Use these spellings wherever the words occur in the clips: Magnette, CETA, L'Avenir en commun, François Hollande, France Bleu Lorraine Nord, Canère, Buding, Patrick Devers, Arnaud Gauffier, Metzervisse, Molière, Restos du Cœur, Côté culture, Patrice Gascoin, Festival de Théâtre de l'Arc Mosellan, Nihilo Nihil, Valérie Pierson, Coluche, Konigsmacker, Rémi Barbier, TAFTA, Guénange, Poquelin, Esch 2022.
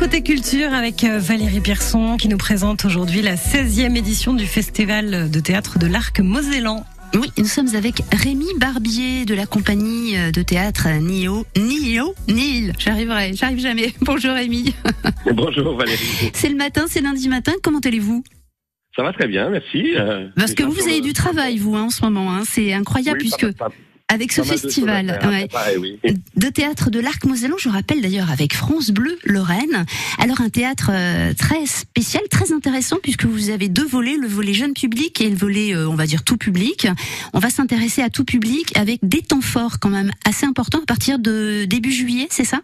Côté culture avec Valérie Pierson qui nous présente aujourd'hui la 16e édition du Festival de Théâtre de l'Arc Mosellan. Oui, nous sommes avec Rémi Barbier de la compagnie de théâtre Nihilo Nihil. J'arrive jamais. Bonjour Rémi. Bonjour Valérie. C'est le matin, c'est lundi matin. Comment allez-vous ? Ça va très bien, merci. Parce que vous avez du travail, vous, en ce moment. C'est incroyable, oui, puisque... Avec ce festival de théâtre de l'Arc Mosellan, je rappelle d'ailleurs avec France Bleu Lorraine. Alors un théâtre très spécial, très intéressant, puisque vous avez deux volets, le volet jeune public et le volet, on va dire, tout public. On va s'intéresser à tout public avec des temps forts quand même assez importants à partir de début juillet, c'est ça ?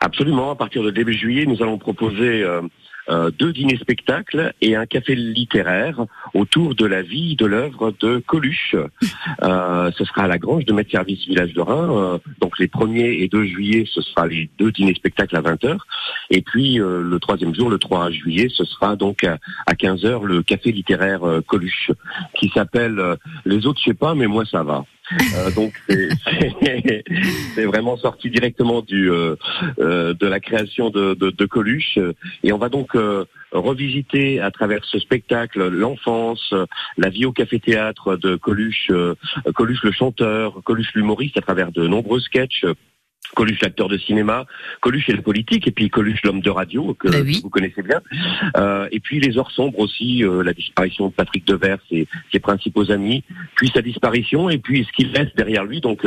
Absolument, à partir de début juillet, nous allons proposer... deux dîners-spectacles et un café littéraire autour de la vie de l'œuvre de Coluche. Ce sera à la Grange de Metzervisse, village de Rhin. Donc les 1er et 2 juillet, ce sera les deux dîners-spectacles à 20h. Et puis le troisième jour, le 3 juillet, ce sera donc à 15h le café littéraire Coluche, qui s'appelle « Les autres, je sais pas, mais moi ça va ». Donc c'est vraiment sorti directement de la création de Coluche, et on va donc revisiter à travers ce spectacle l'enfance, la vie au café-théâtre de Coluche, Coluche le chanteur, Coluche l'humoriste à travers de nombreux sketchs, Coluche l'acteur de cinéma, Coluche et la politique, et puis Coluche l'homme de radio que vous connaissez bien, et puis les heures sombres aussi, la disparition de Patrick Devers et ses principaux amis, puis sa disparition et puis ce qu'il laisse derrière lui, donc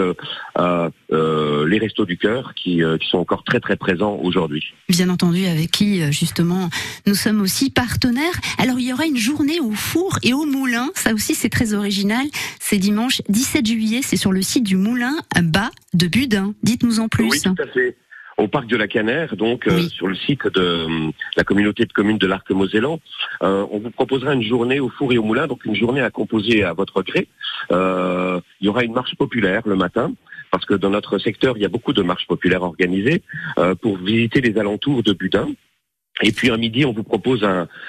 les Restos du Cœur qui sont encore très très présents aujourd'hui. Bien entendu, avec qui justement nous sommes aussi partenaires. Alors il y aura une journée au four et au moulin, ça aussi c'est très original, c'est dimanche 17 juillet, c'est sur le site du moulin bas de Buding. Dites-nous en plus. Oui, tout à fait. Au parc de la Canère, donc sur le site de la communauté de communes de l'Arc Mosellan, on vous proposera une journée au four et au moulin, donc une journée à composer à votre gré. Il y aura une marche populaire le matin, parce que dans notre secteur, il y a beaucoup de marches populaires organisées pour visiter les alentours de Buding. Et puis à midi, on vous propose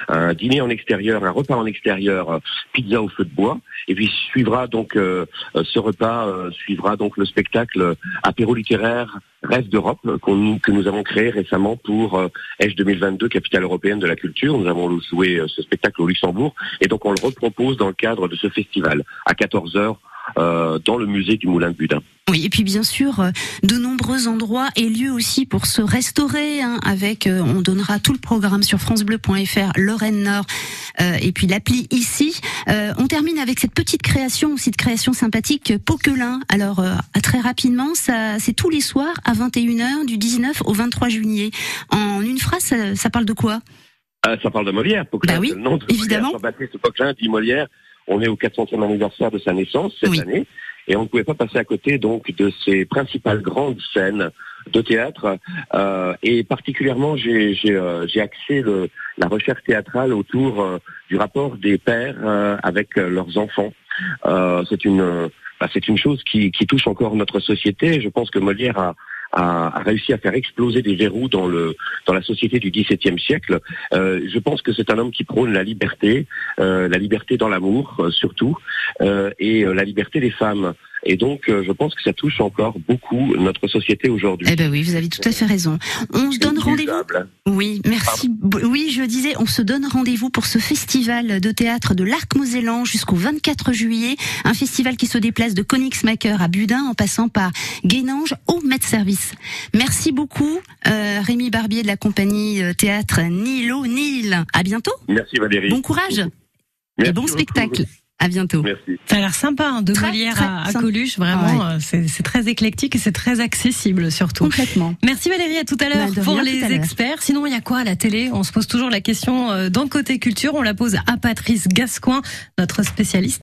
un dîner en extérieur, un repas en extérieur, pizza au feu de bois. Et puis ce repas suivra donc le spectacle apéro littéraire Rêve d'Europe que nous avons créé récemment pour Esch 2022, capitale européenne de la culture. Nous avons joué ce spectacle au Luxembourg et donc on le repropose dans le cadre de ce festival à 14h. Dans le musée du Moulin de Buding. Oui, et puis bien sûr, de nombreux endroits et lieux aussi pour se restaurer, on donnera tout le programme sur francebleu.fr, Lorraine Nord, et puis l'appli ici. On termine avec cette petite création, aussi de création sympathique, Poquelin. Alors, très rapidement, ça, c'est tous les soirs à 21h du 19 au 23 juillet. En une phrase, ça parle de quoi ? Ça parle de Molière, Poquelin. Bah oui, le nom de évidemment. Jean-Baptiste Poquelin dit Molière. On est au 400e anniversaire de sa naissance cette année et on ne pouvait pas passer à côté donc de ses principales grandes scènes de théâtre et particulièrement j'ai axé la recherche théâtrale autour du rapport des pères avec leurs enfants. C'est une chose qui touche encore notre société. Je pense que Molière a réussi à faire exploser des verrous dans la société du XVIIe siècle. Je pense que c'est un homme qui prône la liberté dans l'amour surtout, et la liberté des femmes. Et donc, je pense que ça touche encore beaucoup notre société aujourd'hui. Eh ben oui, vous avez tout à fait raison. On se donne rendez-vous. Oui, merci. Pardon. Oui, je disais, on se donne rendez-vous pour ce festival de théâtre de l'Arc Mosellan jusqu'au 24 juillet. Un festival qui se déplace de Konigsmacker à Buding en passant par Guénange au Metzervisse. Merci beaucoup, Rémi Barbier de la compagnie théâtre Nihilo Nihil. À bientôt. Merci Valérie. Bon courage. Merci et bon spectacle. Beaucoup. À bientôt. Merci. Ça a l'air sympa, de Molière à Coluche, vraiment, c'est très éclectique et c'est très accessible surtout. Complètement. Merci Valérie, à tout à l'heure pour les experts. Sinon, il y a quoi à la télé ? On se pose toujours la question dans le côté culture, on la pose à Patrice Gascoin, notre spécialiste.